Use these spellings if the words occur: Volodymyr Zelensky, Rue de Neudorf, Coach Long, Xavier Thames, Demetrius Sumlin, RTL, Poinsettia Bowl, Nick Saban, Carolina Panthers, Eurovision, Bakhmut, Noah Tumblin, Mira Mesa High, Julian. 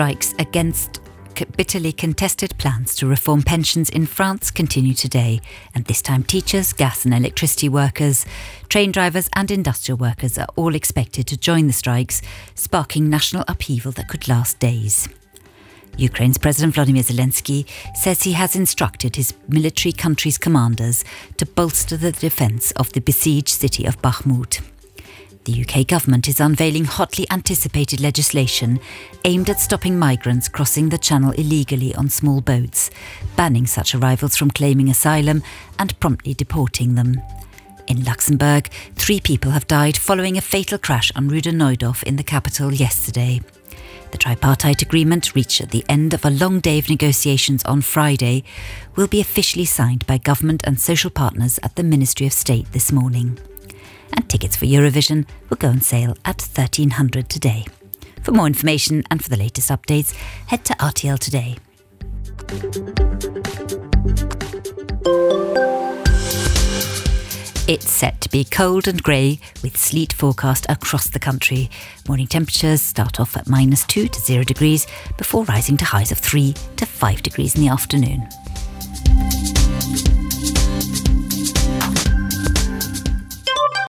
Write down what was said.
strikes against bitterly contested plans to reform pensions in France continue today, and this time teachers, gas and electricity workers, train drivers and industrial workers are all expected to join the strikes, sparking national upheaval that could last days. Ukraine's President Volodymyr Zelensky says he has instructed his military country's commanders to bolster the defence of the besieged city of Bakhmut. The UK government is unveiling hotly anticipated legislation aimed at stopping migrants crossing the channel illegally on small boats, banning such arrivals from claiming asylum and promptly deporting them. In Luxembourg, 3 people have died following a fatal crash on Rue de Neudorf in the capital yesterday. The tripartite agreement, reached at the end of a long day of negotiations on Friday, will be officially signed by government and social partners at the Ministry of State this morning. And tickets for Eurovision will go on sale at 1300 today. For more information and for the latest updates, head to RTL Today. It's set to be cold and grey with sleet forecast across the country. Morning temperatures start off at -2 to 0 degrees before rising to highs of 3 to 5 degrees in the afternoon.